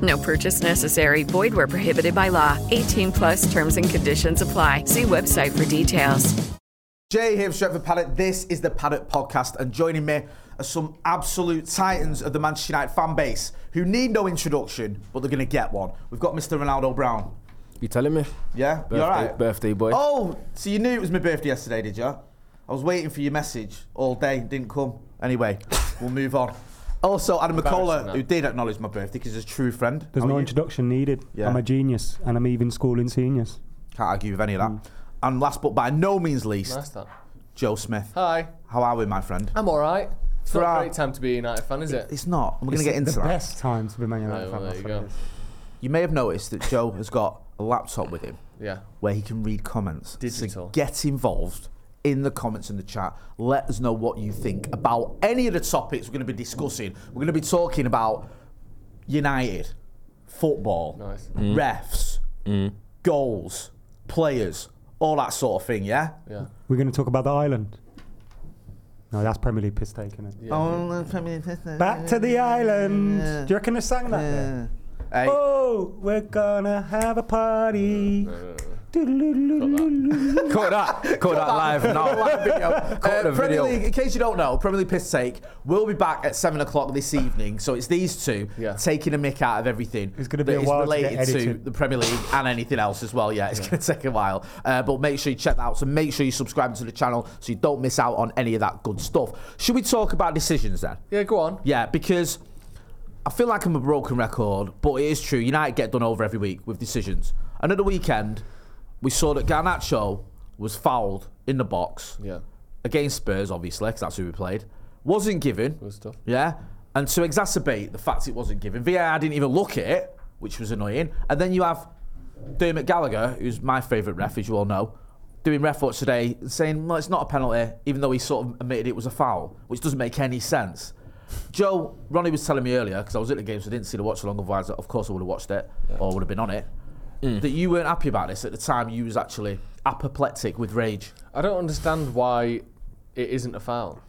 No purchase necessary. Void where prohibited by law. 18 plus terms and conditions apply. See website for details. Jay here straight for Paddock. This is the Paddock podcast, and joining me are some absolute titans of the Manchester United fan base who need no introduction, but they're going to get one. We've got Mr. Ronaldo Brown. You telling me? Yeah, you all right? Birthday boy. Oh, so you knew it was my birthday yesterday, did you? I was waiting for your message all day, didn't come. Anyway, we'll move on. Also, Adam McCullough, who did acknowledge my birthday because he's a true friend. There's no introduction needed. Yeah. I'm a genius, and I'm even schooling seniors. Can't argue with any of that. And last but by no means least, Joe Smith. Hi. How are we, my friend? I'm all right. It's not a great time to be a United fan, is it? It's not. We're going to get into that. It's the best time to be a United fan. There you go. You may have noticed that Joe has got a laptop with him where he can read comments. Digital. So get involved in the comments in the chat. Let us know what you think about any of the topics we're going to be discussing. We're going to be talking about United, football, refs, goals, players, all that sort of thing, yeah? We're going to talk about the island. No, that's Premier League piss taking it. Yeah. Oh, Premier League piss taking it. Back to the island. Yeah. Do you reckon they sang that there? Hey. Oh, we're gonna have a party. Caught that live now. Premier League, in case you don't know, Premier League Piss Take will be back at 7 o'clock this evening. So it's these two taking a mick out of everything. It's going to be a while related to the Premier League and anything else as well. Yeah, it's going to take a while. But make sure you check that out. So make sure you subscribe to the channel so you don't miss out on any of that good stuff. Should we talk about decisions then? Yeah, go on. Yeah, because I feel like I'm a broken record, but it is true. United get done over every week with decisions. Another weekend, we saw that Garnacho was fouled in the box against Spurs, obviously, because that's who we played. Wasn't given. It was tough. Yeah. And to exacerbate the fact it wasn't given, VAR didn't even look at it, which was annoying. And then you have Dermot Gallagher, who's my favourite ref, as you all know, doing ref watch today, saying, well, it's not a penalty, even though he sort of admitted it was a foul, which doesn't make any sense. Joe, Ronnie was telling me earlier, because I was at the game, so I didn't see the watch along, otherwise, of course, I would have watched it or would have been on it. That you weren't happy about this at the time. You was actually apoplectic with rage. I don't understand why it isn't a foul.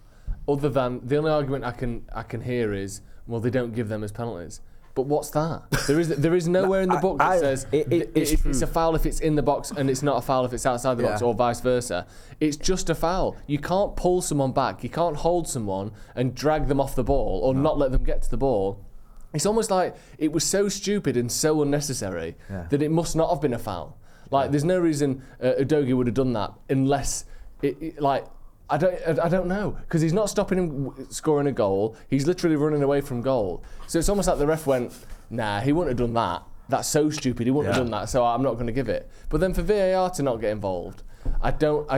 Other than the only argument I can hear is, well, they don't give them as penalties. But what's that? There is nowhere in the book that says it's a foul if it's in the box and it's not a foul if it's outside the box or vice versa. It's just a foul. You can't pull someone back. You can't hold someone and drag them off the ball or not let them get to the ball. It's almost like it was so stupid and so unnecessary that it must not have been a foul. Like, there's no reason Udogie would have done that unless I don't know, because he's not stopping him scoring a goal. He's literally running away from goal. So it's almost like the ref went, nah, he wouldn't have done that. That's so stupid. He wouldn't have done that. So I'm not going to give it. But then for VAR to not get involved, I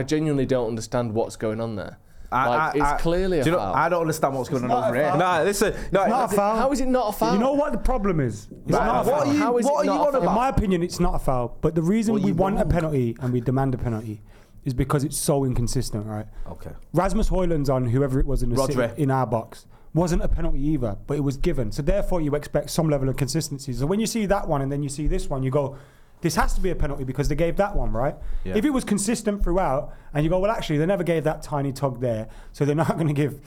genuinely don't understand what's going on there. It's clearly a foul. I don't understand what's going on over here. No, listen. It's not a foul. How is it not a foul? You know what the problem is? What are you on about? In my opinion, it's not a foul. But the reason we want a penalty and we demand a penalty is because it's so inconsistent, right? Okay. Rasmus Højlund's on whoever it was in the Rodri. In our box. Wasn't a penalty either, but it was given. So therefore, you expect some level of consistency. So when you see that one and then you see this one, you go, this has to be a penalty because they gave that one, right? Yeah. If it was consistent throughout, and you go, well, actually, they never gave that tiny tug there, so they're not going to give.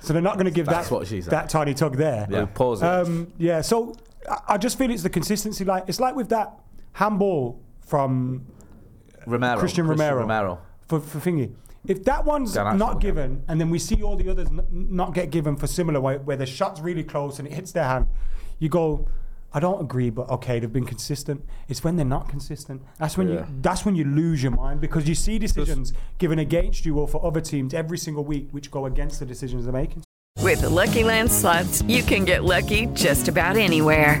So they're not going to give that tiny tug there. Yeah, pause it. So I just feel it's the consistency. Like it's like with that handball from Christian Romero. For thingy. If that one's not given, and then we see all the others not get given for similar way, where the shot's really close and it hits their hand, you go, I don't agree, but okay, they've been consistent. It's when they're not consistent. That's when you lose your mind, because you see decisions given against you or for other teams every single week which go against the decisions they're making. With the Lucky Land Slots, you can get lucky just about anywhere.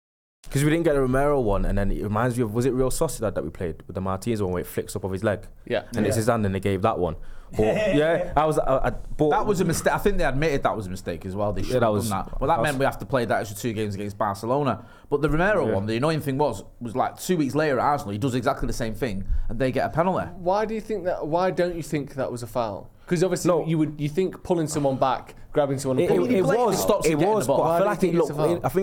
Because we didn't get a Romero one, and then it reminds me of, was it Real Sociedad that we played with the Martinez one where it flicks up of his leg? Yeah. And it's his hand and they gave that one. But yeah, that was a mistake. I think they admitted that was a mistake as well. They should have done that. Well, that meant we have to play that extra 2 games against Barcelona. But the Romero one, the annoying thing was like 2 weeks later at Arsenal, he does exactly the same thing and they get a penalty. Why do you think that? Why don't you think that was a foul? Because obviously you think pulling someone back, grabbing someone and pulling it was. It was, but I feel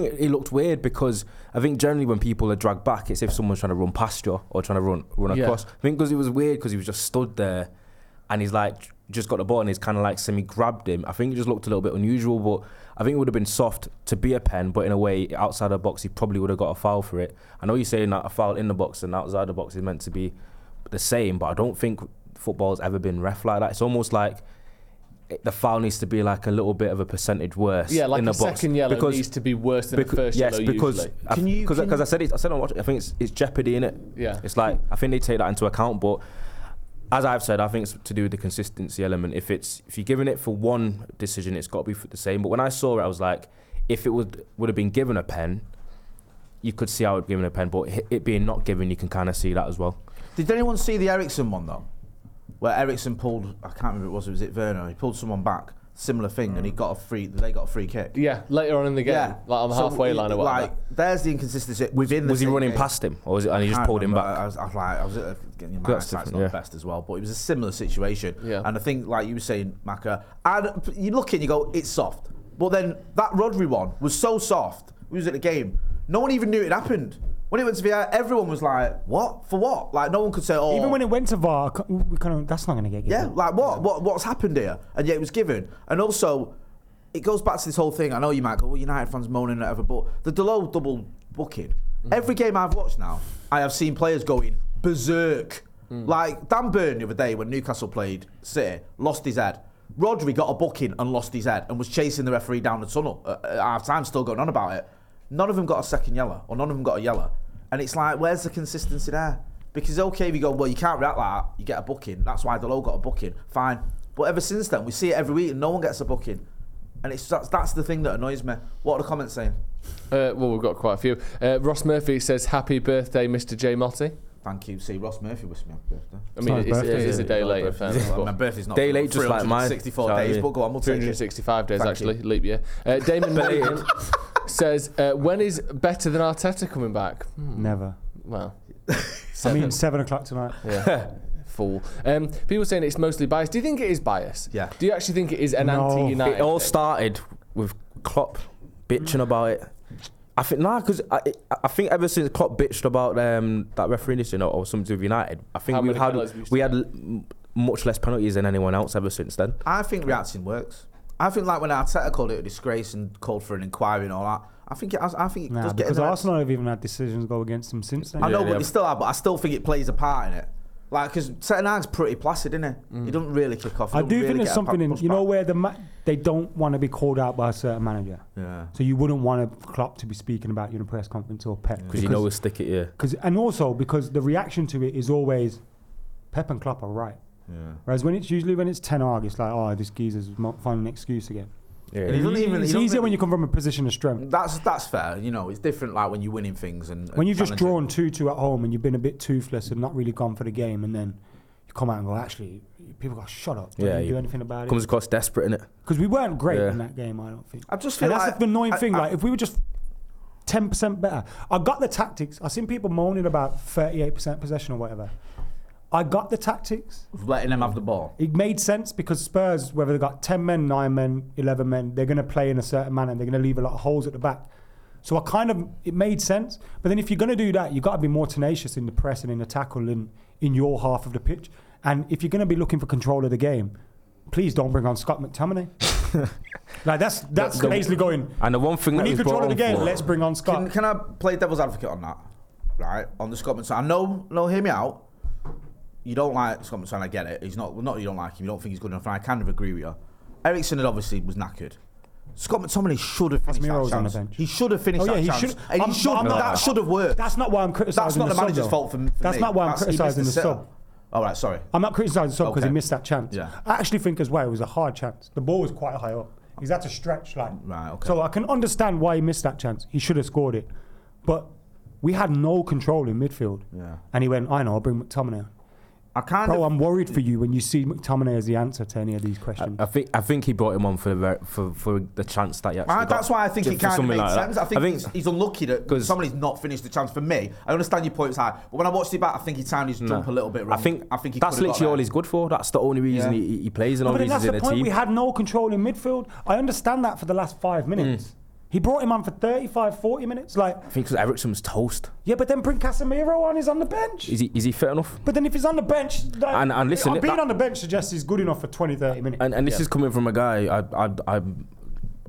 like it looked weird because I think generally when people are dragged back, it's if someone's trying to run past you or trying to run across. I think because it was weird because he was just stood there. And he's like, just got the ball and he's kind of like semi-grabbed him. I think it just looked a little bit unusual, but I think it would have been soft to be a pen, but in a way, outside the box, he probably would have got a foul for it. I know you're saying that a foul in the box and outside the box is meant to be the same, but I don't think football's ever been ref like that. It's almost like the foul needs to be like a little bit of a percentage worse. Yeah, like in the box. Second yellow needs to be worse than the first yellow. Yes, because I said on watch, I think it's jeopardy, innit? Yeah. It's like, I think they take that into account, but as I've said, I think it's to do with the consistency element. If you're giving it for one decision, it's got to be the same. But when I saw it, I was like, if it would have been given a pen, you could see how it would have given a pen. But it being not given, you can kind of see that as well. Did anyone see the Ericsson one, though? Where Ericsson pulled, I can't remember was it Werner? He pulled someone back, similar thing, and they got a free kick. Yeah, later on in the game, like on the halfway line or whatever. Like, there's the inconsistency within the Was he running past him, or was it, and he just pulled him back? I was getting my eyesight's not the best as well, but it was a similar situation. Yeah. And I think, like you were saying, Maka, and you look and you go, it's soft. But then that Rodri one was so soft. We was at the game. No one even knew it happened. When it went to VAR, everyone was like, what? For what? Like, no one could say, oh. Even when it went to VAR, that's not going to get given. Yeah, like, what's happened here? And yet it was given. And also, it goes back to this whole thing. I know you might go, well, United fans moaning and whatever, but the Deleu double booking. Mm. Every game I've watched now, I have seen players going berserk. Mm. Like, Dan Burn the other day when Newcastle played City, lost his head. Rodri got a booking and lost his head and was chasing the referee down the tunnel at half-time, still going on about it. None of them got a second yellow, or none of them got a yellow. And it's like, where's the consistency there? Because okay, we go, well, you can't react like that, you get a booking. That's why Deleu got a booking, fine. But ever since then, we see it every week and no one gets a booking. And that's the thing that annoys me. What are the comments saying? Well, we've got quite a few. Ross Murphy says, happy birthday, Mr. J. Motti. Thank you. See, Ross Murphy wished me happy birthday. I mean, it is a day late. My birthday's not day late, just like mine. 364 days, but go on, we'll take it. 365 days, actually, leap year. Damon Bailey says, when is better than Arteta coming back? Never. Well, 7 o'clock tonight. Yeah. Fool. People saying it's mostly bias. Do you think it is bias? Yeah. Do you actually think it is anti-United? It all started with Klopp bitching about it. I think because I think ever since Klopp bitched about that referee decision or something with United, I think we had much less penalties than anyone else ever since then. I think reacting works. I think like when Arteta called it a disgrace and called for an inquiry and all that, I think it does get in there. Because Arsenal have even had decisions go against them since then. I know, but they still have, but I still think it plays a part in it. Like, because Ten Hag's pretty placid, isn't he? He doesn't really kick off. I do think there's something in, where they don't want to be called out by a certain manager. Yeah. So you wouldn't want Klopp to be speaking about you in a press conference or Pep. Because you know he'll stick it here. And also because the reaction to it is always, Pep and Klopp are right. Yeah. Whereas when it's Ten Hag, it's like, oh, this geezer's finding an excuse again. Yeah. It's easier when you come from a position of strength. That's fair. You know, it's different like when you're winning things and when you've just drawn 2-2 at home and you've been a bit toothless and not really gone for the game, and then you come out and go, actually, people got shut up. Didn't do anything about it. Comes across desperate, innit? Because we weren't great in that game, I don't think. I just feel that's the annoying thing. Like if we were just 10% better, I got the tactics. I've seen people moaning about 38% possession or whatever. I got the tactics. Letting them have the ball. It made sense because Spurs, whether they've got 10 men, 9 men, 11 men, they're going to play in a certain manner and they're going to leave a lot of holes at the back. So it made sense. But then if you're going to do that, you've got to be more tenacious in the press and in the tackle and in your half of the pitch. And if you're going to be looking for control of the game, please don't bring on Scott McTominay. Like that's lazily going. And the one thing we need control of the game, let's bring on Scott. Can I play devil's advocate on that? Right, on the Scott McTominay. I know, hear me out. You don't like Scott McTominay, I get it. He's not you don't like him, you don't think he's good enough, and I kind of agree with you. Ericsson obviously was knackered. Scott McTominay should have finished Casemiro's that chance. He should have finished that chance. That should have worked. That's not why I'm criticising the sub. That's not the manager's fault for me. That's not why I'm criticising the sub. All right, sorry. I'm not criticising Son because he missed that chance. Yeah. I actually think as well it was a hard chance. The ball was quite high up. He's had to stretch like. Right, okay. So I can understand why he missed that chance. He should have scored it. But we had no control in midfield. Yeah. And he went, I know, I'll bring McTominay. Bro, I'm worried for you when you see McTominay as the answer to any of these questions. I think he brought him on for the chance that he actually got. That's why I think it kind of made sense. I think he's unlucky that somebody's not finished the chance. For me, I understand your points high, but when I watched it back, I think he timed his jump a little bit wrong. I think he that's literally all he's good for. That's the only reason he plays and all reasons in the team. We had no control in midfield. I understand that for the last 5 minutes. He brought him on for 35, 40 minutes. Like, I think because Ericsson was toast. Yeah, but then bring Casemiro on, he's on the bench. Is he fit enough? But then if he's on the bench... Like, and listen... Being on the bench suggests he's good enough for 20, 30 minutes. And this is coming from a guy...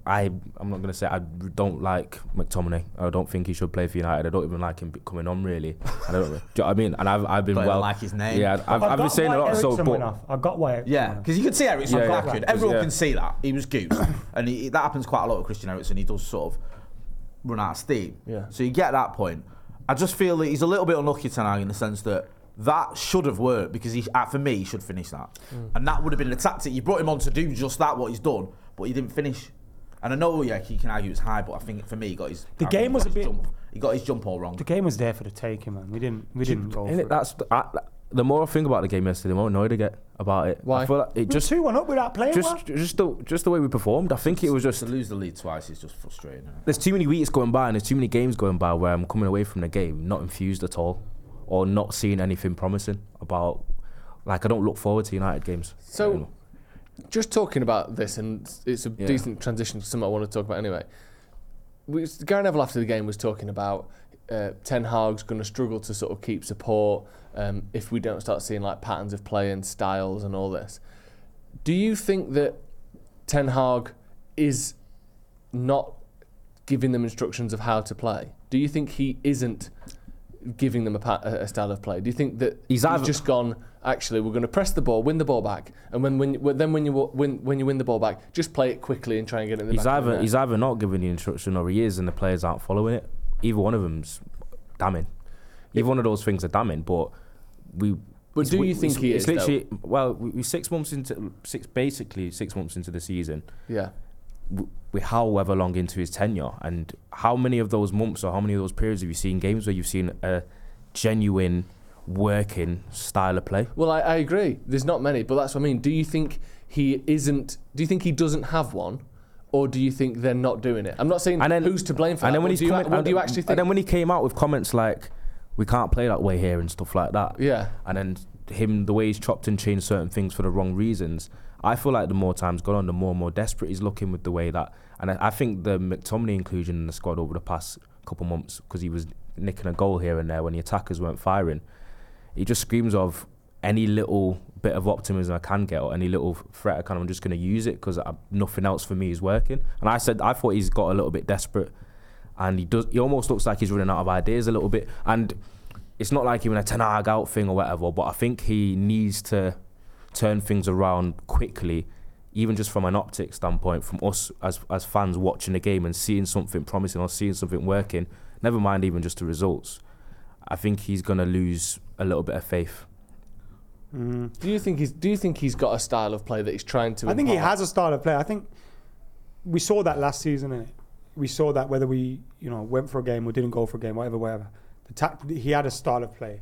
I'm not going to say I don't like McTominay. I don't think he should play for United. I don't even like him coming on, really. I don't, do you know what I mean? And I've been well... I like his name. Yeah, I've been saying a lot. So, but I got why Ericsson. Yeah, because you can see Ericsson knackered. Everyone can see that. He was goosed. And that happens quite a lot with Christian Eriksen. He does sort of run out of steam. Yeah. So you get that point. I just feel that he's a little bit unlucky tonight in the sense that should have worked because he should finish that. Mm. And that would have been the tactic. You brought him on to do just that, what he's done, but he didn't finish. And I know, he can argue it's high, but I think for me, he got his. The game was a bit. He got his jump all wrong. The game was there for the taking, man. We didn't go for it. The more I think about the game yesterday, the more annoyed I get about it. Why? I feel like it just 2-1 up without playing. Just the way we performed. I think it was just to lose the lead twice is just frustrating. There's too many weeks going by and there's too many games going by where I'm coming away from the game not infused at all, or not seeing anything promising about. Like I don't look forward to United games. So. Just talking about this, and it's a decent transition to something I want to talk about anyway. Gary Neville after the game was talking about Ten Hag's going to struggle to sort of keep support if we don't start seeing like patterns of play and styles and all this. Do you think that Ten Hag is not giving them instructions of how to play? Do you think he isn't giving them a style of play? Do you think that he's just gone, actually, we're going to press the ball, win the ball back, and when you win the ball back, just play it quickly and try and get it in the back? He's either not giving the instruction or he is and the players aren't following it. Either one of them's damning. Either one of those things are damning, but we... But do you think he is, literally, though? Well, we're 6 months into... basically 6 months into the season. Yeah. We're however long into his tenure, and how many of those months or how many of those periods have you seen games where you've seen a genuine working style of play? Well, I agree. There's not many, but that's what I mean. Do you think he isn't? Do you think he doesn't have one, or do you think they're not doing it? I'm not saying who's to blame for that. What do you actually think? And then when he came out with comments like, "We can't play that way here" and stuff like that. Yeah. And then the way he's chopped and changed certain things for the wrong reasons. I feel like the more time's gone on, the more and more desperate he's looking with the way that... And I think the McTominay inclusion in the squad over the past couple months, because he was nicking a goal here and there when the attackers weren't firing, he just screams of any little bit of optimism I can get or any little threat I can, I'm just going to use it because nothing else for me is working. And I thought he's got a little bit desperate and he almost looks like he's running out of ideas a little bit. And it's not like even a Ten Hag out thing or whatever, but I think he needs to turn things around quickly, even just from an optic standpoint, from us as fans watching the game and seeing something promising or seeing something working, never mind even just the results. I think he's going to lose a little bit of faith. Mm. Do you think he's got a style of play that he's trying to impart? I think he has a style of play. I think we saw that last season, innit? We saw that whether we went for a game or didn't go for a game, whatever. He had a style of play.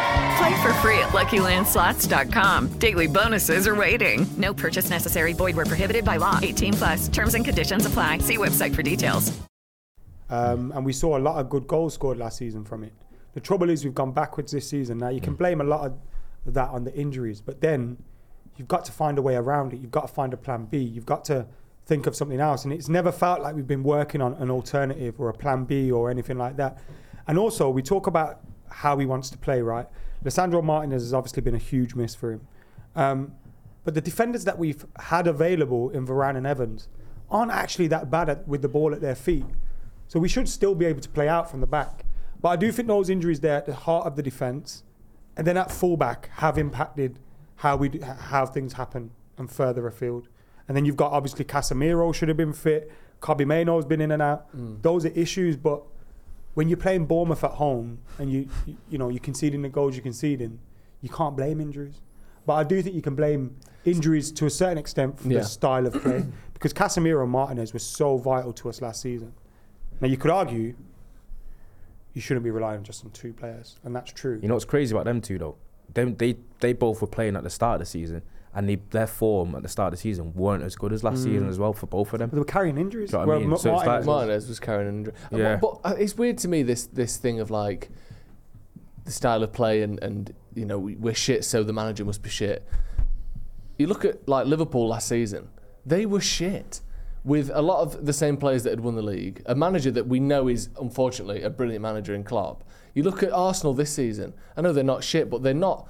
Play for free at LuckyLandSlots.com. Daily bonuses are waiting. No purchase necessary. Void where prohibited by law. 18+. Terms and conditions apply. See website for details. And we saw a lot of good goals scored last season from it. The trouble is we've gone backwards this season. Now, you can blame a lot of that on the injuries, but then you've got to find a way around it. You've got to find a plan B. You've got to think of something else. And it's never felt like we've been working on an alternative or a plan B or anything like that. And also, we talk about how he wants to play, right? Lissandro Martinez has obviously been a huge miss for him. But the defenders that we've had available in Varane and Evans aren't actually that bad with the ball at their feet. So we should still be able to play out from the back. But I do think those injuries there at the heart of the defence and then at full-back have impacted how things happen and further afield. And then you've got, obviously, Casemiro should have been fit. Cabimeno's been in and out. Those are issues, but when you're playing Bournemouth at home and you're conceding the goals you're conceding, you can't blame injuries. But I do think you can blame injuries to a certain extent for the style of play because Casemiro and Martinez were so vital to us last season. Now, you could argue you shouldn't be relying just on two players, and that's true. You know what's crazy about them two, though? They both were playing at the start of the season, and their form at the start of the season weren't as good as last season as well for both of them. They were carrying injuries. You know I mean? So Martinez was carrying an injury. Yeah. But it's weird to me, this thing of like the style of play and you know, we're shit, so the manager must be shit. You look at like Liverpool last season, they were shit with a lot of the same players that had won the league. A manager that we know is, unfortunately, a brilliant manager in Klopp. You look at Arsenal this season, I know they're not shit, but they're not,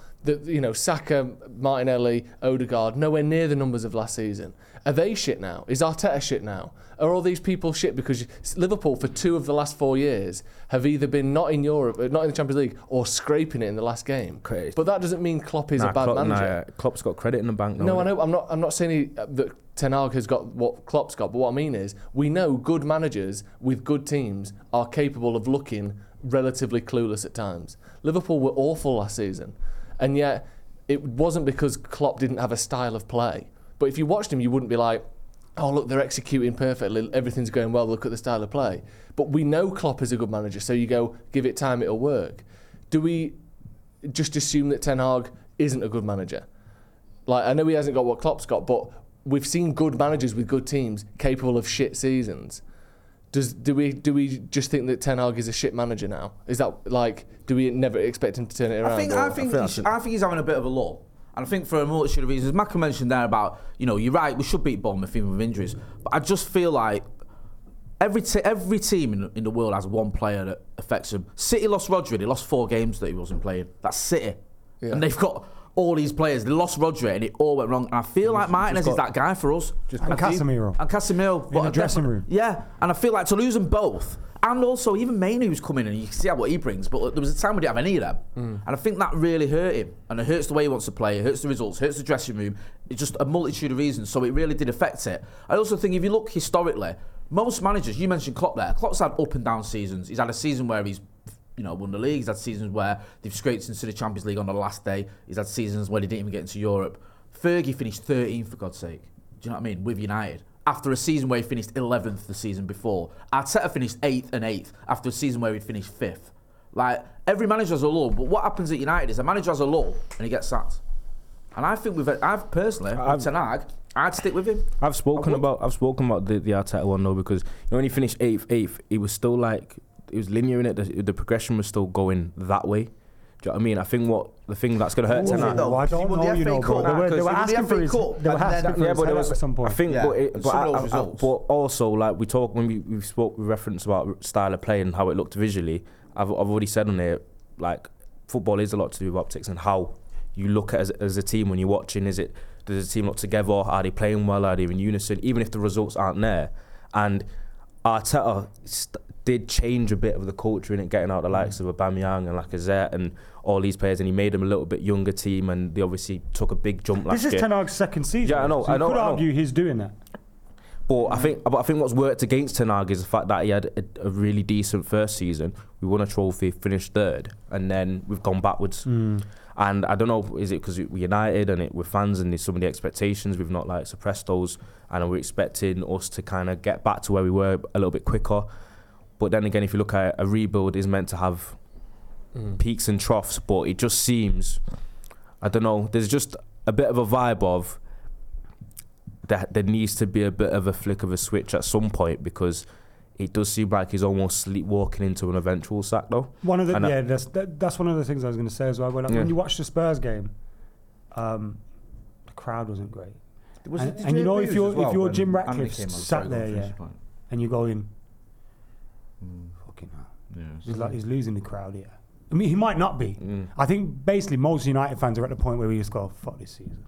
Saka, Martinelli, Odegaard, nowhere near the numbers of last season. Are they shit now? Is Arteta shit now? Are all these people shit? Because Liverpool, for two of the last 4 years, have either been not in Europe, not in the Champions League, or scraping it in the last game. Crazy. But that doesn't mean Klopp is a bad manager. Klopp's got credit in the bank. No, I know. I'm not saying that Ten Hag has got what Klopp's got, but what I mean is we know good managers with good teams are capable of looking relatively clueless at times. Liverpool were awful last season, and yet it wasn't because Klopp didn't have a style of play. But if you watched him, you wouldn't be like, oh, look, they're executing perfectly, everything's going well, look at the style of play. But we know Klopp is a good manager, so you go, give it time, it'll work. Do we just assume that Ten Hag isn't a good manager? Like, I know he hasn't got what Klopp's got, but we've seen good managers with good teams capable of shit seasons. Do we just think that Ten Hag is a shit manager now? Is that like, do we never expect him to turn it around? I think he's having a bit of a lull. And I think for a multitude of reasons, Macca mentioned there about, you know, you're right, we should beat Bournemouth even with injuries. But I just feel like every team in the world has one player that affects them. City lost Rodri, they lost 4 games that he wasn't playing. That's City. Yeah. And they've got all these players. They lost Rodri and it all went wrong. And I feel like Martinez is that guy for us. And Casemiro. In the dressing room. Yeah. And I feel like to lose them both. And also even Mainu who's coming in and you can see what he brings, but there was a time we didn't have any of them. And I think that really hurt him. And it hurts the way he wants to play, it hurts the results, hurts the dressing room. It's just a multitude of reasons, so it really did affect it. I also think if you look historically, most managers, you mentioned Klopp there, Klopp's had up and down seasons. He's had a season where he's won the league, he's had seasons where they've scraped into the Champions League on the last day, he's had seasons where they didn't even get into Europe. Fergie finished 13th for God's sake, do you know what I mean, with United. After a season where he finished 11th the season before. Arteta finished 8th after a season where he finished 5th. Like, every manager has a lull, but what happens at United is a manager has a lull and he gets sacked. And I think with Ten Hag, I'd stick with him. I've spoken about the Arteta one though, because when he finished 8th, it was still like, it was linear in it, the progression was still going that way. Do you know what I mean? I think the thing that's going to hurt tonight. No, I don't know, bro. They were asking for his cup. Yeah, but there was at some point. I think, yeah. but also, like, we talk, when we spoke, we referenced about style of play and how it looked visually. I've already said on here, like, football is a lot to do with optics and how you look at as a team when you're watching. Is it, does the team look together? Are they playing well? Are they in unison? Even if the results aren't there. And Arteta did change a bit of the culture in it, getting out the likes of Aubameyang and Lacazette and all these players, and he made them a little bit younger team, and they obviously took a big jump last year. This is Ten Hag's second season. Yeah, I know. So you could argue he's doing that. But I think what's worked against Ten Hag is the fact that he had a really decent first season. We won a trophy, finished 3rd, and then we've gone backwards. And I don't know, is it because we're United and we're fans and there's so many expectations, we've not like suppressed those, and we're expecting us to kind of get back to where we were a little bit quicker. But then again, if you look at it, a rebuild is meant to have peaks and troughs, but it just seems, I don't know, there's just a bit of a vibe of that there needs to be a bit of a flick of a switch at some point, because it does seem like he's almost sleepwalking into an eventual sack, though. That's one of the things I was going to say as well. When you watch the Spurs game, the crowd wasn't great. If you're Jim Ratcliffe sat there, and you're going, fucking hell. Yeah, he's losing the crowd here. I mean, he might not be. I think basically most United fans are at the point where we just go, fuck this season.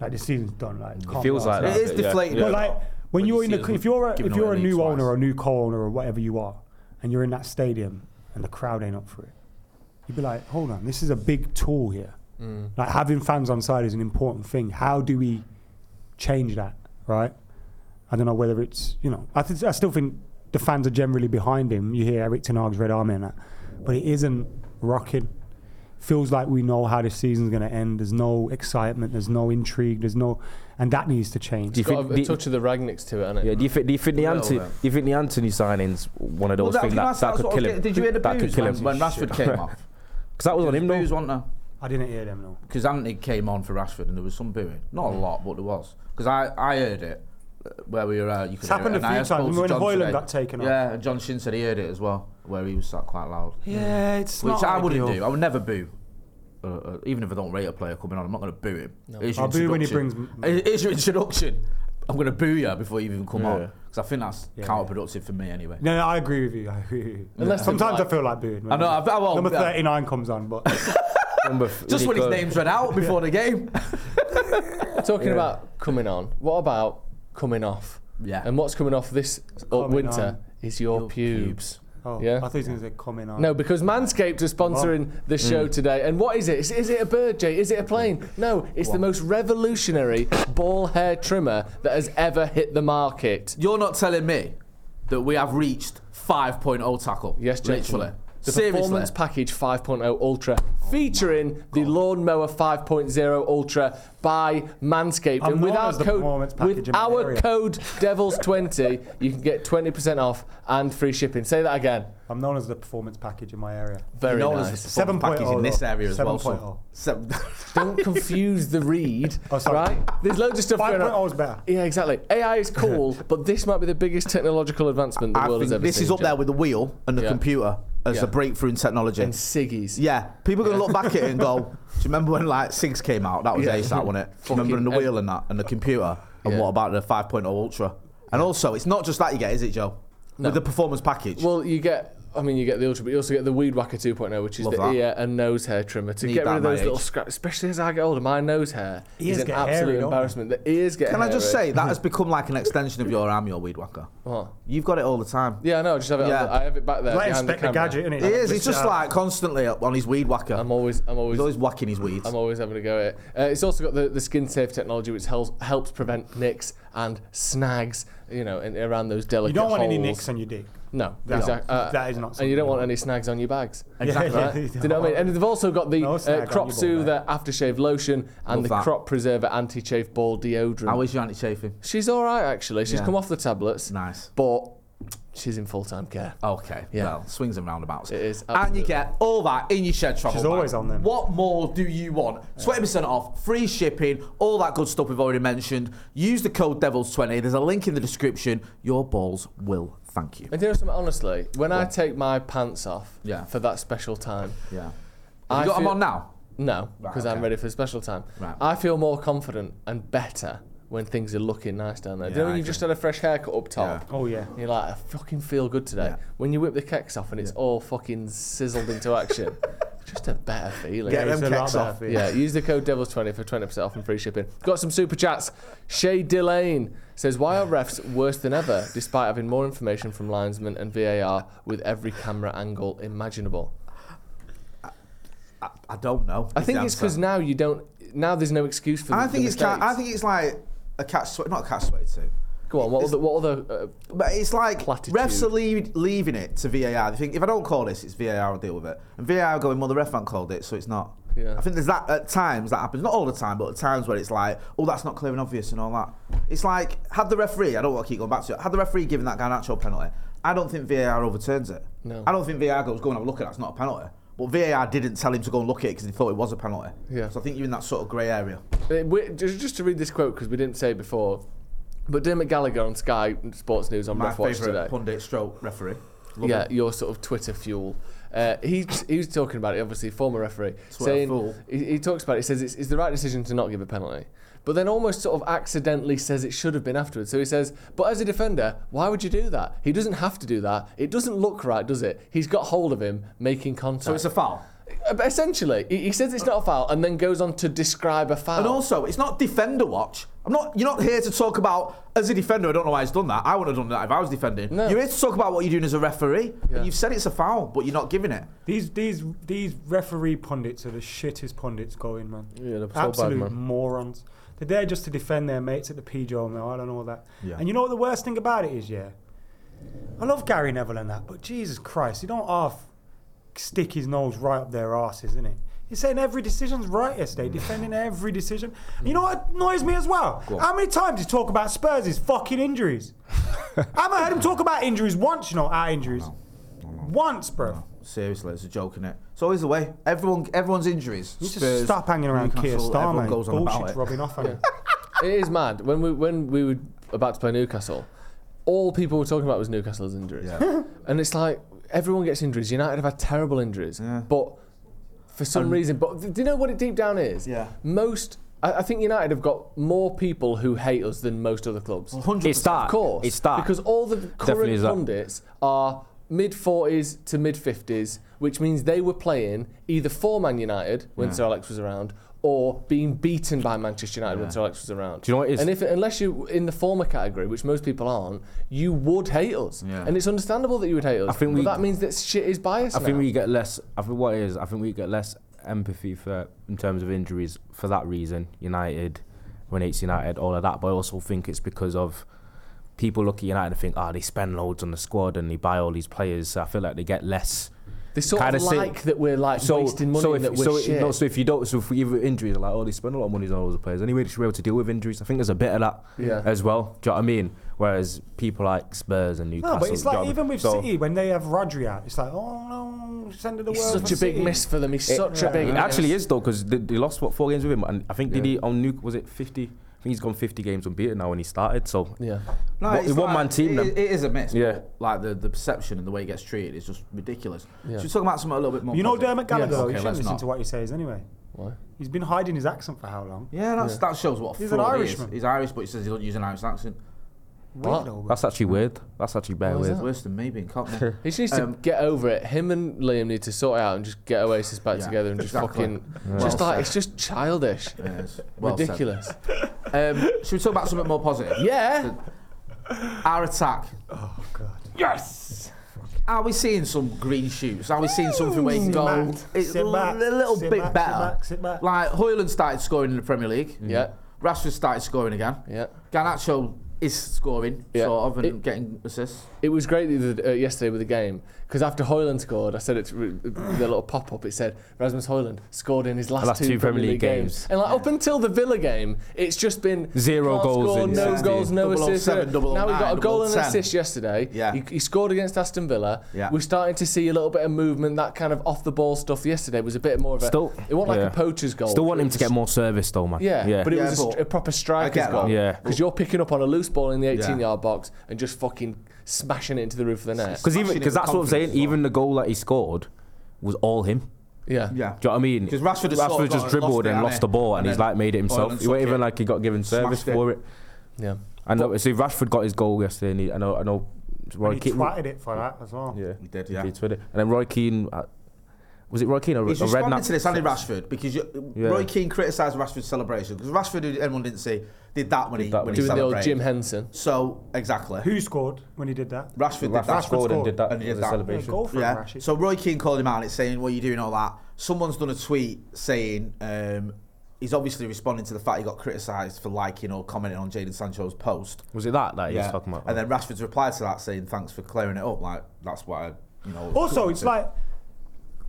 Like, this season's done. Like, it feels like that. It is deflating. But like, when you're in the, if you're a new owner or a new co-owner or whatever you are, and you're in that stadium and the crowd ain't up for it, you'd be like, hold on, this is a big tool here. Mm. Like, having fans on side is an important thing. How do we change that, right? I don't know whether it's, you know, I still think the fans are generally behind him. You hear Eric Ten Hag's Red Army and that, but it isn't rocking. Feels like we know how this season's going to end. There's no excitement. There's no intrigue. There's no, and that needs to change. Do you think a touch of the Ragnick's to it, hasn't it? Yeah. Do you think the Antony signing's one of those things that could kill him? Did you hear the booze when Rashford came off? Because that was on him, though. I didn't hear them, though. Because Antony came on for Rashford and there was some booing. Not a lot, but there was. Because I heard it where we were. You could it's happened it. A few times. When Hoyland got taken off. Yeah, and John Shin said he heard it as well, where he was sat quite loud. Yeah, it's which not I wouldn't do. I would never boo. Even if I don't rate a player coming on, I'm not going to boo him. No. I'll boo when he brings... Here's your introduction. I'm going to boo you before you even come on. Because I think that's counterproductive for me anyway. No, I agree with you. Unless sometimes I feel like booing. I know. Number 39 comes on, but... Just when his name's read out before the game. Talking about coming on, what about coming off? Yeah. And what's coming off this winter is your pubes. Oh, yeah? I thought he was going to say coming on. No, because Manscaped is sponsoring the show today. And what is it? Is it a bird, Jay? Is it a plane? No, it's the most revolutionary ball hair trimmer that has ever hit the market. You're not telling me that we have reached 5.0 tackle? Yes, Jay. Literally. The Seriously? Performance package 5.0 Ultra, featuring the Lawnmower 5.0 Ultra by Manscaped. And with our code Devils20, you can get 20% off and free shipping. Say that again. I'm known as the performance package in my area. Very nice. 7.0 in this area as well. 7.0. Don't confuse the read, right? There's loads of stuff going on. 5.0 is better. Yeah, exactly. AI is cool, but this might be the biggest technological advancement the world has ever seen. This is up there with the wheel and the computer as a breakthrough in technology. And ciggies. Yeah. People are going to look back at it and go, do you remember when like cigs came out? That was ASAP, wasn't it? Remembering the wheel and that and the computer. And what about the 5.0 Ultra? And also, it's not just that you get, is it, Joe? No. With the performance package. Well, you get... I mean, you get the Ultra, but you also get the Weed Whacker 2.0, which is ear and nose hair trimmer. To get rid of those little scraps, especially as I get older, my nose hair is an absolute embarrassment. The ears get hairy. Can I just say, that has become like an extension of your arm, your Weed Whacker. What? You've got it all the time. Yeah, I know, I just have it I have it back there. Let's inspect the gadget, isn't it? It is, he's just like constantly up on his Weed Whacker. He's always whacking his weeds. I'm always having a go at it. It's also got the skin safe technology, which helps prevent nicks and snags, you know, around those delicate holes. You don't want any nicks on your dick. No, exactly. That is not something. And you don't want any snags on your bags. Exactly. Right? Do you know what I mean? And they've also got the Crop Soother aftershave lotion and the Crop Preserver anti-chafe ball deodorant. How is your anti-chafing? She's all right, actually. She's come off the tablets. Nice. But she's in full-time care. Okay. Yeah. Well, swings and roundabouts. It is. Absolutely. And you get all that in your shed travel. She's always on them. What more do you want? 20% off, free shipping, all that good stuff we've already mentioned. Use the code DEVILS20. There's a link in the description. Your balls will thank you. And do you know something, honestly? When I take my pants off for that special time... Yeah. Have you got them on now? No, because I'm ready for the special time. Right. I feel more confident and better when things are looking nice down there. Do you know when you just had a fresh haircut up top? Yeah. Oh, yeah. You're like, I fucking feel good today. Yeah. When you whip the kecks off and it's all fucking sizzled into action... Just a better feeling. Get them kecks off. Yeah, use the code DEVILS20 for 20% off and free shipping. Got some super chats. Shay Delane says, why are refs worse than ever despite having more information from linesmen and VAR with every camera angle imaginable? I don't know. I think it's because now you don't... Now there's no excuse for I think it's like a catch-22. Not a catch-22. Go on, what other but it's like platitude. Refs are leaving it to VAR. They think, if I don't call this, it's VAR will deal with it. And VAR going, well, the ref man called it, so it's not. Yeah. I think there's that, at times, that happens. Not all the time, but at times where it's like, oh, that's not clear and obvious and all that. It's like, had the referee, I don't want to keep going back to it, had the referee given that Garnacho penalty, I don't think VAR overturns it. No. I don't think VAR goes, go and have a look at that, it's not a penalty. But VAR didn't tell him to go and look at it because he thought it was a penalty. Yeah. So I think you're in that sort of grey area. Just to read this quote, because we didn't say it before, but Dermot Gallagher on Sky Sports News on Ref Watch today. My favourite pundit stroke referee. Love him. Your sort of Twitter fuel. He was talking about it, obviously, former referee. Saying, he talks about it, he says, it's the right decision to not give a penalty. But then almost sort of accidentally says it should have been afterwards. So he says, but as a defender, why would you do that? He doesn't have to do that. It doesn't look right, does it? He's got hold of him, making contact. So it's a foul? Essentially, he says it's not a foul and then goes on to describe a foul. And also, it's not defender watch. You're not here to talk about, as a defender, I don't know why he's done that. I wouldn't have done that if I was defending. No. You're here to talk about what you're doing as a referee. Yeah. And you've said it's a foul, but you're not giving it. These referee pundits are the shittest pundits going, man. Yeah, they're so absolute bad, man. Morons. They're there just to defend their mates at the PGO now. I don't know that. Yeah. And you know what the worst thing about it is, yeah? I love Gary Neville and that, but Jesus Christ, you don't half stick his nose right up their arses, isn't it? He's saying every decision's right yesterday, defending every decision. You know what annoys me as well? How many times he talk about Spurs' fucking injuries? I haven't heard him talk about injuries once, you know, our injuries. No. Once, bro. No. Seriously, it's a joke, innit? It's always the way. Everyone's injuries. You Spurs, just stop hanging around Keir Starmer. Bullshit's rubbing off on you. It is mad. When we were about to play Newcastle, all people were talking about was Newcastle's injuries. Yeah. And it's like, everyone gets injuries. United have had terrible injuries. Yeah. But for some reason, but do you know what it deep down is? Yeah. I think United have got more people who hate us than most other clubs. 100%. It's that. Of course. It's that. Because all the current pundits are mid-40s to mid-50s, which means they were playing either for Man United when Sir Alex was around or being beaten by Manchester United when Sir Alex was around. Do you know what it is? And unless you're in the former category, which most people aren't, you would hate us. Yeah. And it's understandable that you would hate us. But that means that shit is biased now. I think we get less empathy in terms of injuries for that reason. United, when it's United, all of that. But I also think it's because of people look at United and think, they spend loads on the squad and they buy all these players. So I feel like they get less. They sort of like that we're like wasting money and that we're shit. No, so if you don't, so if you have injuries, like, they spend a lot of money on all the players. Anyway, they should be able to deal with injuries. I think there's a bit of that as well. Do you know what I mean? Whereas people like Spurs and Newcastle. No, but it's like even with City, when they have Rodri out, it's like, it's the end of the world. Such a big miss for them. It actually is, though, because they lost, 4 games with him? And I think, did he on Nuke, was it 50? I think he's gone 50 games unbeaten now when he started, so... Yeah. No, it's one-man team now. It is a miss. Yeah. Like, the perception and the way he gets treated is just ridiculous. Yeah. Should we talk about something a little bit more? You know Dermot Gallagher, though? You shouldn't listen to what he says anyway. Why? He's been hiding his accent for how long? Yeah, that shows what a fraud he is. He's an Irishman. He's Irish, but he says he doesn't use an Irish accent. What? That's actually weird. That's actually bare weird. It's worse than me being Cockney. He just needs to get over it. Him and Liam need to sort it out and just get Oasis back together and just fucking... Yeah. Just it's just childish. Yeah, it's ridiculous. Should we talk about something more positive? Yeah. Our attack. Oh, God. Yes! Are we seeing some green shoots? Are we seeing something where you go... It's a little bit better. Like, Højlund started scoring in the Premier League. Yeah. Rashford started scoring again. Yeah. Garnacho... is scoring, sort of, and getting assists. It was great yesterday with the game, because after Højlund scored, I said the little pop-up, it said, Rasmus Højlund scored in his last two Premier League games. And up until the Villa game, it's just been... 0 goals. Scored, no goals, no assists. Now we got a goal and an assist yesterday. Yeah. He scored against Aston Villa. Yeah. We're starting to see a little bit of movement. That kind of off-the-ball stuff yesterday was a bit more of a... Still, it wasn't like a poacher's goal. Still want him to get more service, though, man. Yeah, but it was a proper striker's goal. Yeah. Because you're picking up on a loose ball in the 18-yard box and just fucking smashing it into the roof of the net. Because that's what I'm saying. Even the goal that he scored was all him. Yeah. Do you know what I mean? Because Rashford just dribbled and lost the ball, and he's like made it himself. He wasn't even like he got given service for it. Yeah. And see, Rashford got his goal yesterday, and I know. Roy Keane twatted it for that as well. Yeah, he did. Yeah. He twatted it, and then Roy Keane. Was it Roy Keane or Redknapp? He's responded to this, Andy Rashford, because Roy Keane criticised Rashford's celebration, because Rashford, anyone didn't see, did that when he celebrated. Doing the old Jim Henson. So, exactly. Who scored when he did that? Rashford did that. Rashford scored and did that in the celebration. Yeah. So Roy Keane called him out and it's saying, what are you doing all that? Someone's done a tweet saying, he's obviously responding to the fact he got criticised for liking or commenting on Jadon Sancho's post. Was it that he was talking about? And then Rashford's replied to that saying, thanks for clearing it up. Like, that's what I... Also, it's like...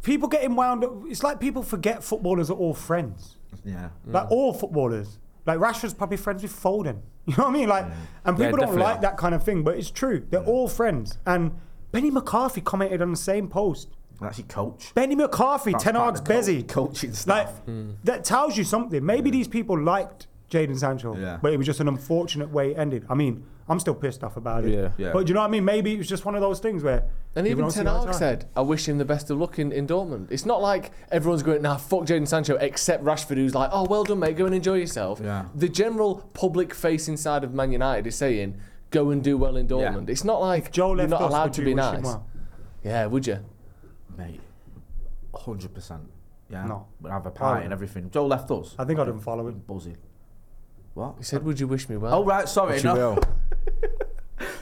People getting wound up. It's like people forget footballers are all friends. Yeah. Like all footballers. Like Rashford's probably friends with Foden. You know what I mean? Like, and people don't like that kind of thing, but it's true. They're all friends. And Benny McCarthy commented on the same post. Actually, coach. Benny McCarthy, Ten Hag's Bezzy. Coaching stuff. Like, that tells you something. Maybe these people liked Jadon Sancho, but it was just an unfortunate way it ended. I mean, I'm still pissed off about it. Yeah. Yeah. But do you know what I mean? Maybe it was just one of those things where... And even Ten Hag said, I wish him the best of luck in Dortmund. It's not like everyone's going, nah, fuck Jadon Sancho, except Rashford, who's like, oh, well done, mate, go and enjoy yourself. Yeah. The general public face inside of Man United is saying, go and do well in Dortmund. Yeah. It's not like you're not allowed to be nice. Well? Yeah, would you? Mate, 100%. Yeah. No. We'll have a pie and everything. Joe left us. I think I didn't follow him. Buzzing. What? He said, would you wish me well? Oh, right. Sorry. No.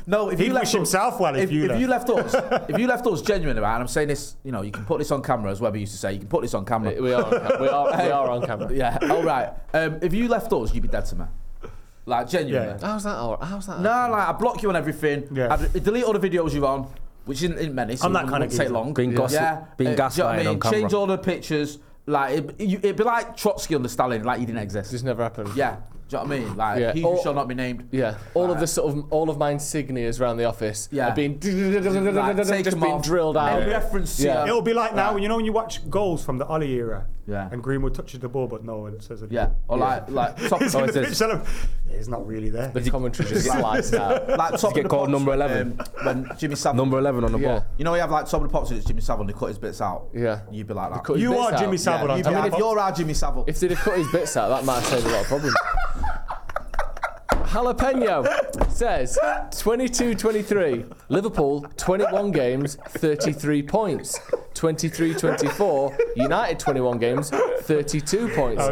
No, if he you left us, himself well if you left us, if you left us genuinely, right, and I'm saying this, you know, you can put this on camera as Webber used to say, you can put this on camera. We are on camera. Yeah, all right. If you left us, you'd be dead to me. Like, genuinely. Yeah. How's that? No, like, I block you on everything. Yeah. I delete all the videos you're on, which isn't many, so I'm that kind of take long. Being gossip, being gaslighted you know I mean? On camera. Change all the pictures. Like, it'd be like Trotsky under Stalin, like he didn't exist. This never happened. Yeah. Do you know what I mean? Like, he who shall not be named. Yeah. All of the sort of, all of my insignias around the office are being, just being drilled out. It'll be like now, you know, when you watch goals from the Ollie era. Yeah. And Greenwood touches the ball, but no one says it. Yeah. Or like top it's not really there. The commentary just slides out. Like top get called number 11 when Jimmy Savile. Number 11 on the ball. You know, you have like top of the pops and it's Jimmy Savile and they cut his bits out. Yeah. You'd be like that. You are Jimmy Savile. I mean, if you're our Jimmy Savile, if they'd have cut his bits out, that might have saved a lot of problems. Jalapeno says 22-23 Liverpool 21 games 33 points 23-24 United 21 games 32 points.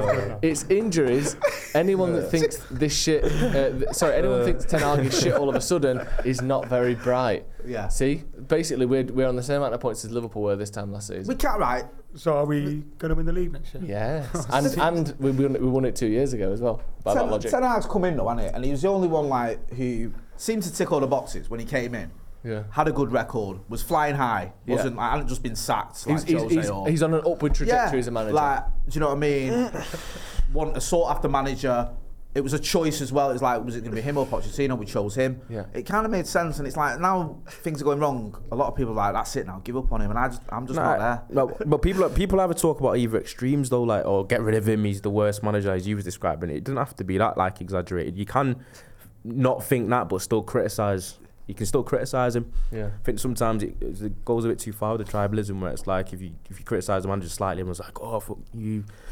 It's injuries. Anyone that thinks this shit anyone thinks Ten Hag is shit all of a sudden is not very bright. Yeah. See, basically we're on the same amount of points as Liverpool were this time last season. We can't right. So are we going to win the league next year? Yes. and we won it 2 years ago as well, by that logic. Ten Hag's come in though, hasn't he? And he was the only one like who seemed to tick all the boxes when he came in. Yeah. Had a good record, was flying high, wasn't like, hadn't just been sacked like Jose or... He's on an upward trajectory as a manager. Like, do you know what I mean? A sought after manager. It was a choice as well. It's like, was it going to be him or Pochettino? We chose him. Yeah. It kind of made sense, and it's like now things are going wrong. A lot of people are like, that's it now, give up on him, and I'm just not there. No, but people have a talk about either extremes though, like, oh, get rid of him, he's the worst manager as you was describing. It doesn't have to be that like exaggerated. You can not think that, but still criticise. You can still criticise him. Yeah. I think sometimes it goes a bit too far with the tribalism, where it's like if you criticise the manager slightly, everyone's like, oh fuck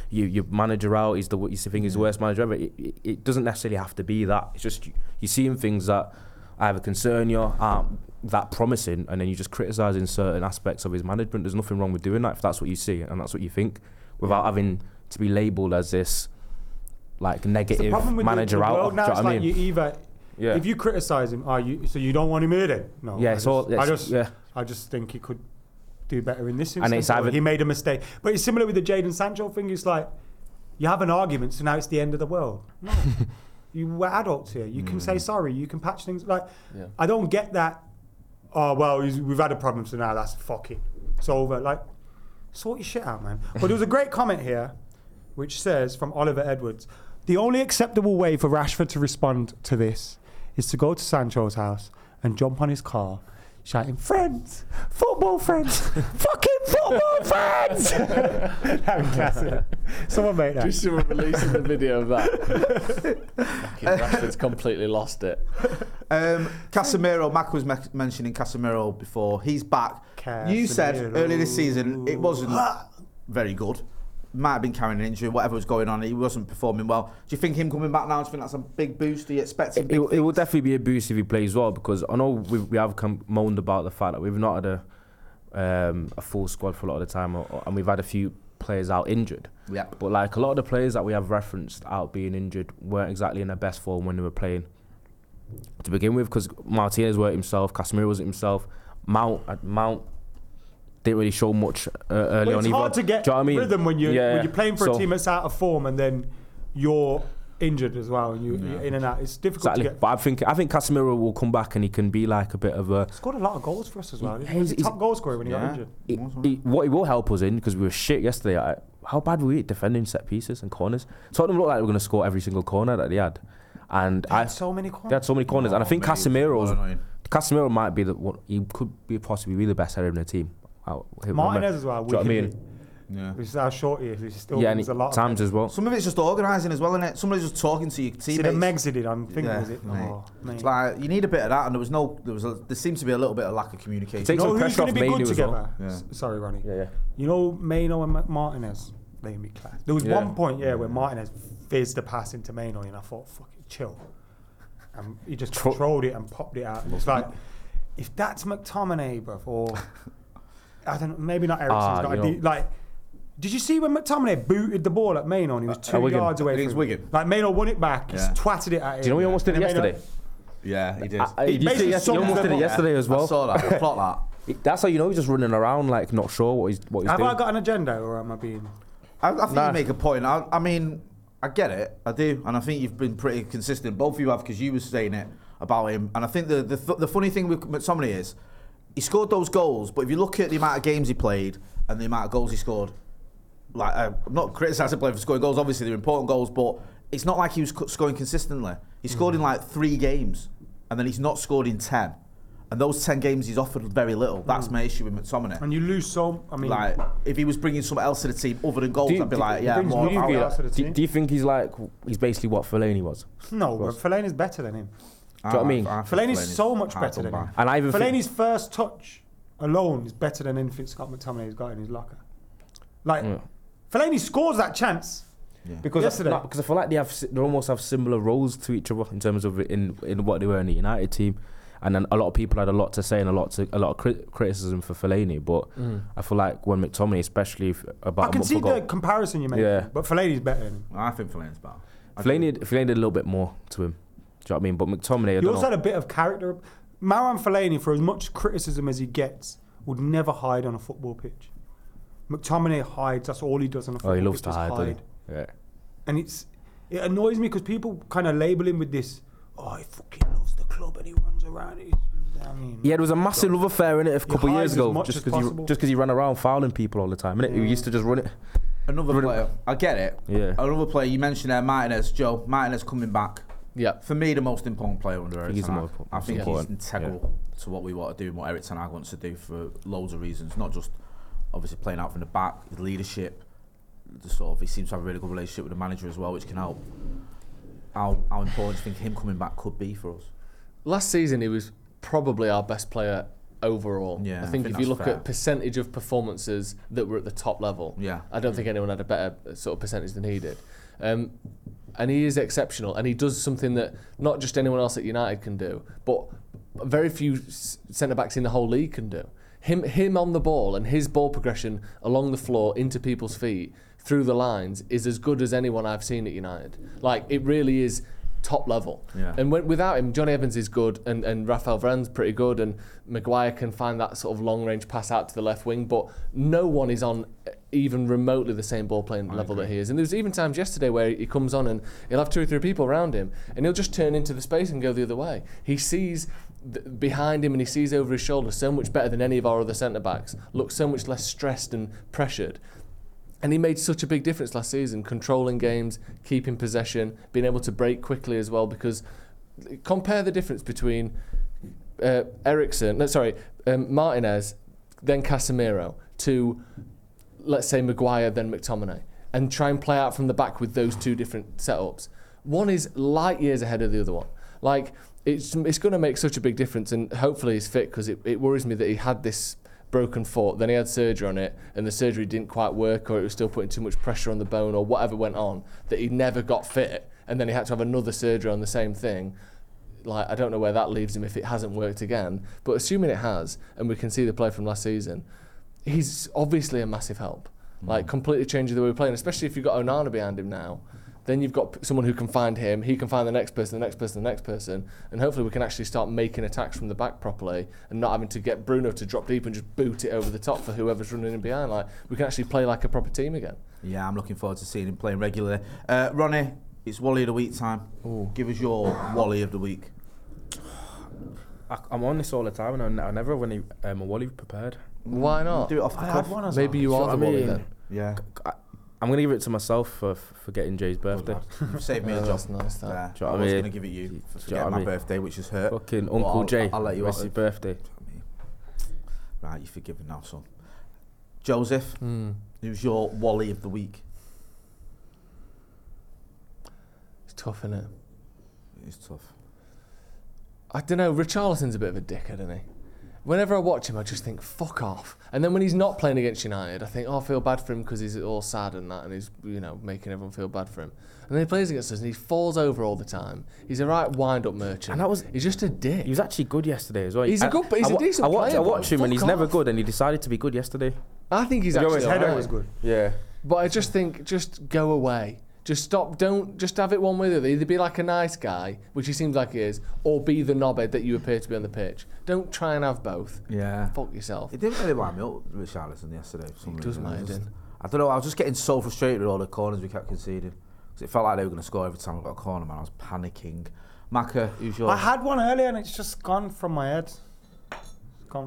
your manager out. He's the what you think is the worst manager ever. It doesn't necessarily have to be that. It's just you're seeing things that either concern you or aren't that promising, and then you're just criticising certain aspects of his management. There's nothing wrong with doing that if that's what you see and that's what you think, without having to be labelled as this like negative manager the out. Now it's like you either. Yeah. If you criticise him, so you don't want him here then? No. Yeah, I just think he could do better in this instance. He made a mistake. But it's similar with the Jadon Sancho thing. It's like, you have an argument, so now it's the end of the world. No. We're adults here. You can say sorry. You can patch things. Like, I don't get that, oh, well, we've had a problem, so now that's fucking. It's over. Like, sort your shit out, man. But there was a great comment here, which says, from Oliver Edwards, the only acceptable way for Rashford to respond to this is to go to Sancho's house and jump on his car, shouting, friends, football friends, fucking football friends! That was classic. Someone made that. Just someone releasing the video of that. Fucking Rashford's completely lost it. Casemiro, Mac was mentioning Casemiro before. He's back. Casemiro. You said earlier this season it wasn't very good. Might have been carrying an injury, whatever was going on, he wasn't performing well. Do you think him coming back now, do you think that's a big boost? Do you expect him? It will definitely be a boost if he plays well, because I know we have moaned about the fact that we've not had a full squad for a lot of the time, and we've had a few players out injured. Yeah. But like a lot of the players that we have referenced out being injured weren't exactly in their best form when they were playing to begin with, because Martinez weren't himself, Casemiro wasn't himself, Mount didn't really show much early on. It's hard to get rhythm when you're playing for a team that's out of form and then you're injured as well and you're in and out. It's difficult to get. But I think Casemiro will come back and he can be like a bit of a... He scored a lot of goals for us as well. He's a top goal scorer when he got injured. What he will help us in, because we were shit yesterday, how bad were we at defending set pieces and corners? Tottenham looked like they were going to score every single corner that they had. And they had so many corners. They had so many corners. And I think Casemiro might be possibly the best header in the team. Martinez as well. Do you know what I mean? Yeah. It's how short he is. He still wins a lot of times as well. Some of it's just organising as well, isn't it? Somebody's just talking to your teammates. See, the Megs did it, I'm thinking, was it? Oh, like, you need a bit of that, and there seems to be a little bit of lack of communication. You know who's going to be good together? Well. Yeah. Sorry, Ronnie. Yeah. You know Maino and Martinez, they can be class. There was one point, where Martinez fizzed the pass into Maino, and I thought, fuck it, chill. And he just controlled it and popped it out. It's like, if that's McTominay, bruv, or... I don't know, maybe not Eriksson's got a deep, like Did you see when McTominay booted the ball at Maynard? He was 2 yards away from Wigan. Like, Maynard won it back. Yeah. He twatted it at him. Do you know he almost did it yesterday? Yeah, he did. He almost did it yesterday as well. I saw that. I clocked that. That's how you know he's just running around, like, not sure what he's doing. Have I got an agenda, or am I being... I think you make a point. I mean, I get it. I do. And I think you've been pretty consistent. Both of you have, because you were saying it about him. And I think the funny thing with McTominay is, he scored those goals, but if you look at the amount of games he played and the amount of goals he scored, like, I'm not criticising players for scoring goals. Obviously, they're important goals, but it's not like he was scoring consistently. He scored in like 3 games, and then he's not scored in 10. And those 10 games, he's offered very little. That's my issue with McTominay. And you lose some. I mean, like, if he was bringing something else to the team other than goals, I'd be like, yeah, more else to the team. Do you think he's basically what Fellaini was? No, but Fellaini's better than him. Do you know what I mean? Fellaini's so much better than him. And Fellaini's first touch alone is better than anything Scott McTominay's got in his locker. Like, Fellaini scores that chance. Yeah. Because I feel like they almost have similar roles to each other in terms of in what they were in the United team, and then a lot of people had a lot to say and a lot of criticism for Fellaini. But I feel like when McTominay, especially about, I can see the comparison you make. Yeah. But Fellaini's better. I think Fellaini's better. Fellaini did a little bit more to him. Do you know what I mean? But McTominay, he also had a bit of character. Marouane Fellaini, for as much criticism as he gets, would never hide on a football pitch. McTominay hides. That's all he does on a football pitch. Oh, he loves to hide. Yeah. And it annoys me because people kind of label him with this, oh, he fucking loves the club and he runs around. I mean, yeah, there was a massive love affair in it a couple of years ago just because he ran around fouling people all the time. He used to just run it. Another player, I get it. Yeah. Another player, you mentioned there, Martinez. Joe, Martinez coming back. Yeah. For me, the most important player under Eriksen. I think he's integral to what we want to do and what Eriksen wants to do for loads of reasons, not just obviously playing out from the back, his leadership. He seems to have a really good relationship with the manager as well, which can help. How important do you think him coming back could be for us? Last season, he was probably our best player overall. Yeah, I think if you look at percentage of performances that were at the top level, I don't think anyone had a better sort of percentage than he did. And he is exceptional, and he does something that not just anyone else at United can do, but very few centre-backs in the whole league can do. Him on the ball and his ball progression along the floor into people's feet through the lines is as good as anyone I've seen at United. Like, it really is top level. Yeah. And without him, Johnny Evans is good and Raphael Varane's pretty good and Maguire can find that sort of long-range pass out to the left wing, but no one is on even remotely the same ball-playing level that he is. And there's even times yesterday where he comes on and he'll have 2 or 3 people around him and he'll just turn into the space and go the other way. He sees behind him and he sees over his shoulder so much better than any of our other centre-backs, looks so much less stressed and pressured. And he made such a big difference last season, controlling games, keeping possession, being able to break quickly as well, because compare the difference between Martinez, then Casemiro, to, let's say, Maguire, then McTominay, and try and play out from the back with those 2 different setups. One is light years ahead of the other one. Like, it's going to make such a big difference, and hopefully he's fit, because it worries me that he had this broken foot, then he had surgery on it, and the surgery didn't quite work, or it was still putting too much pressure on the bone, or whatever went on, that he never got fit, and then he had to have another surgery on the same thing. Like, I don't know where that leaves him if it hasn't worked again, but assuming it has, and we can see the play from last season, he's obviously a massive help. Like, completely changing the way we're playing, especially if you've got Onana behind him now. Then you've got someone who can find him, he can find the next person, and hopefully we can actually start making attacks from the back properly and not having to get Bruno to drop deep and just boot it over the top for whoever's running in behind. Like, we can actually play like a proper team again. Yeah, I'm looking forward to seeing him playing regularly. Ronnie, it's Wally of the Week time. Ooh. Give us your Wally of the Week. I'm on this all the time, and I never have any Wally prepared. Why not? Do it off the cuff. Maybe you are the Wally then. Yeah. I'm going to give it to myself for getting Jay's birthday. You've saved me a job. Nice, yeah. Do you know what I mean? I was going to give it you for getting my birthday, which is hurt. Fucking Uncle Jay. I'll let you out. It's your birthday. Right, you're forgiven now, son. Joseph, who's your Wally of the Week? It's tough, isn't it? It is tough. I don't know. Richarlison's a bit of a dickhead, isn't he? Whenever I watch him, I just think, fuck off. And then when he's not playing against United, I think, oh, I feel bad for him because he's all sad and that, and he's, you know, making everyone feel bad for him. And then he plays against us and he falls over all the time. He's a right wind-up merchant. And he's just a dick. He was actually good yesterday as well. He's a decent player. I watch him and he's never good, and he decided to be good yesterday. I think he's actually his header was good. Yeah. But I just think, just go away. Just stop. Don't just have it one way or the other. Either be like a nice guy, which he seems like he is, or be the knobhead that you appear to be on the pitch. Don't try and have both. Yeah. Fuck yourself. It didn't really wind me up, Richarlison, yesterday. For some reason. I don't know. I was just getting so frustrated with all the corners we kept conceding. Because it felt like they were going to score every time we got a corner, man. I was panicking. Macca, who's yours? I had one earlier and it's just gone from my head. I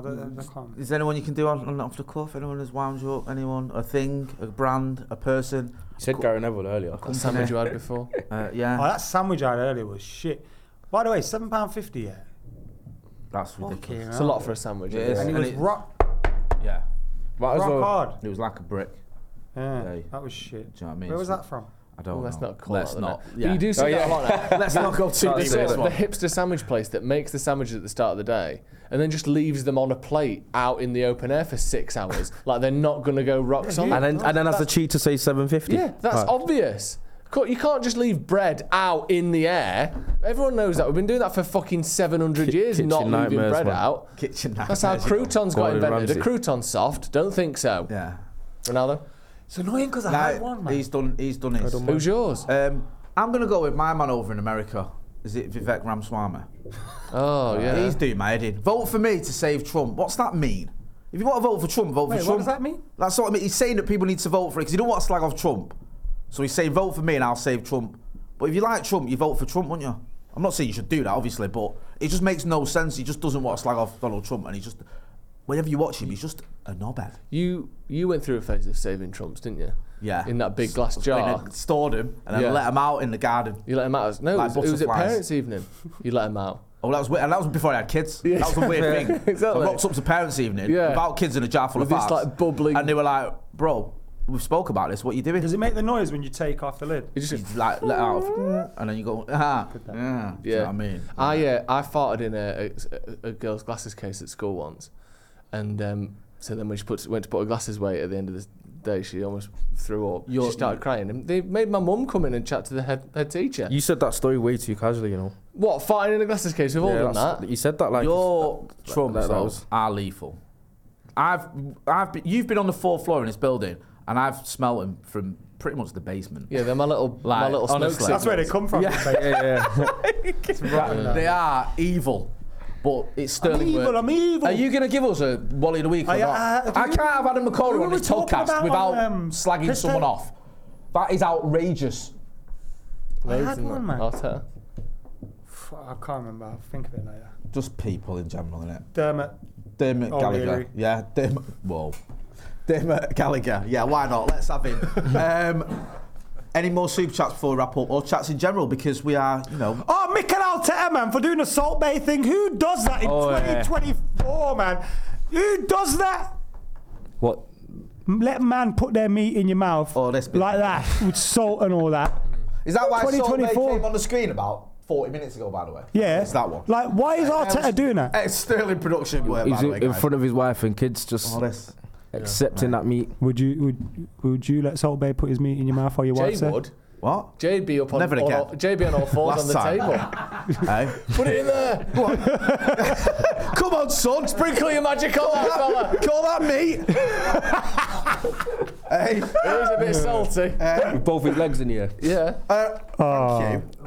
can't. Is there anyone you can do on off the cuff? Anyone has wound you up? Anyone? A thing? A brand? A person? You said Gary Neville earlier. That sandwich you had before. Yeah. Oh, that sandwich I had earlier was shit. By the way, £7.50, yeah. That's ridiculous. It's a lot for a sandwich. It is. And it was rock. Yeah. Rock hard. It was like a brick. Yeah. Day. That was shit. Do you know what I mean? Where was that from? I don't know. Let's not. Yeah. But you do see that a lot now. Let's not go too deep. The hipster sandwich place that makes the sandwiches at the start of the day and then just leaves them on a plate out in the open air for 6 hours. Like they're not going to go rock solid. And then has the cheetah say $7.50. Yeah, that's obvious. You can't just leave bread out in the air. Everyone knows that. We've been doing that for fucking 700 years, not leaving bread out. Kitchen nightmares. That's how croutons got invented. A crouton soft? Don't think so. Yeah. Ronaldo? It's annoying because I had one, man. He's done his. Who's yours? I'm going to go with my man over in America. Is it Vivek Ramaswamy? Oh, yeah. He's doing my head in. Vote for me to save Trump. What's that mean? If you want to vote for Trump, vote for Trump. What does that mean? That's what I mean. He's saying that people need to vote for it because you don't want to slag off Trump. So he's saying, vote for me and I'll save Trump. But if you like Trump, you vote for Trump, wouldn't you? I'm not saying you should do that, obviously, but it just makes no sense. He just doesn't want to slag off Donald Trump and he just... Whenever you watch him, he's just a knobhead. You went through a phase of saving Trumps, didn't you? Yeah. In that big glass jar. Stored him and then let him out in the garden. You let him out? No, like it was at parents' evening. You let him out. Oh, that was weird. And that was before I had kids. Yeah. That was a weird thing. Exactly. I rocked up to parents' evening without kids in a jar full of farts. Like bubbling. And they were like, bro, we've spoke about this. What are you doing? Does it make the noise when you take off the lid? It just like let out, and then you go yeah. Do you know what I mean? I farted in a girl's glasses case at school once. And so then when she went to put her glasses away at the end of the day, she almost threw up. She started crying. And they made my mum come in and chat to the head teacher. You said that story way too casually, you know. What, farting in a glasses case? We've all done that. You said that like... Your Trumps are lethal. You've been on the fourth floor in this building and I've smelled them from pretty much the basement. Yeah, they're my little smoke signals. That's where they come from. Yeah. They are evil. But it's sterling work. I'm evil. Are you going to give us a Wally of the Week or not? I can't have Adam McCullough on this podcast without slagging someone off. That is outrageous. I had one, man. I can't remember. I'll think of it later. Just people in general, innit? Dermot Gallagher. Really? Yeah, Dermot Gallagher. Yeah, why not? Let's have him. Any more super chats before we wrap up, or chats in general, because we are, you know. Oh, Mikel Arteta, man, for doing the Salt Bay thing. Who does that in 2024, man? Who does that? What? Let man put their meat in your mouth like that with salt and all that. Is that why Salt Bay came on the screen about 40 minutes ago, by the way? Yeah. It's that one. Like, why is Arteta doing that? It's sterling production. He's in front of his wife and kids, just. Accepting that meat. Would you let Salt Bay put his meat in your mouth while you watch it? Jay would. What? Jay'd be up on all fours on the table. Hey. Put it in there. Come on, son. Sprinkle your magic on that fella. Call that meat. Hey. It was a bit salty. With both his legs in here. Yeah. Thank you.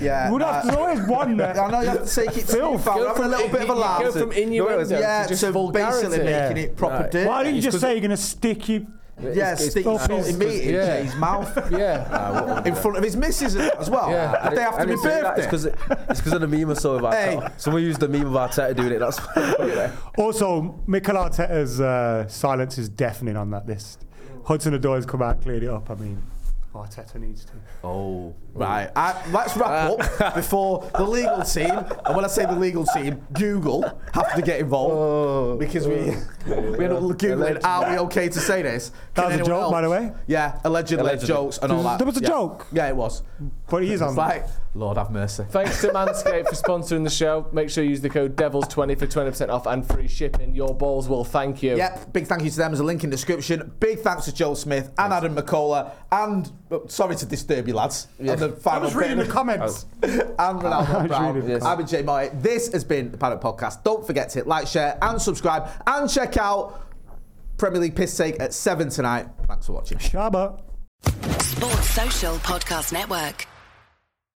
Yeah, we'll have to always one there. I know you have to take it too far. Having a little bit of a laugh. Go from innuendo to just vulgarity. Basically making it proper dirt. Why didn't you just say you're going to stick your... Yeah, stick salty meat in his mouth. In front of his missus as well. Yeah. The day after my birthday. It's because of the meme I saw of Arteta. Someone used the meme of Arteta doing it. That's also, Mikel Arteta's silence is deafening on that list. Hudson Odoi's come out, cleared it up, I mean. Arteta needs to. Oh, right. Let's wrap up before the legal team, and when I say the legal team, Google have to get involved because we end up Googling, are we okay to say this? That was a joke, by the way. Yeah, allegedly. Jokes and all that. There was a joke? Yeah, it was. But he is on like, Lord have mercy. Thanks to Manscaped for sponsoring the show. Make sure you use the code DEVILS20 for 20% off and free shipping. Your balls will thank you. Yep, big thank you to them. There's a link in the description. Big thanks to Joe Smith and Adam McCullough and... Sorry to disturb you, lads. Yeah. And the final I was reading the comments. And Ronaldo Brown. I've been Jay Moy. This has been the Paddock Podcast. Don't forget to like, share and subscribe and check out out. Premier League piss take at 7 tonight. Thanks for watching. Shabba. Sports Social Podcast Network.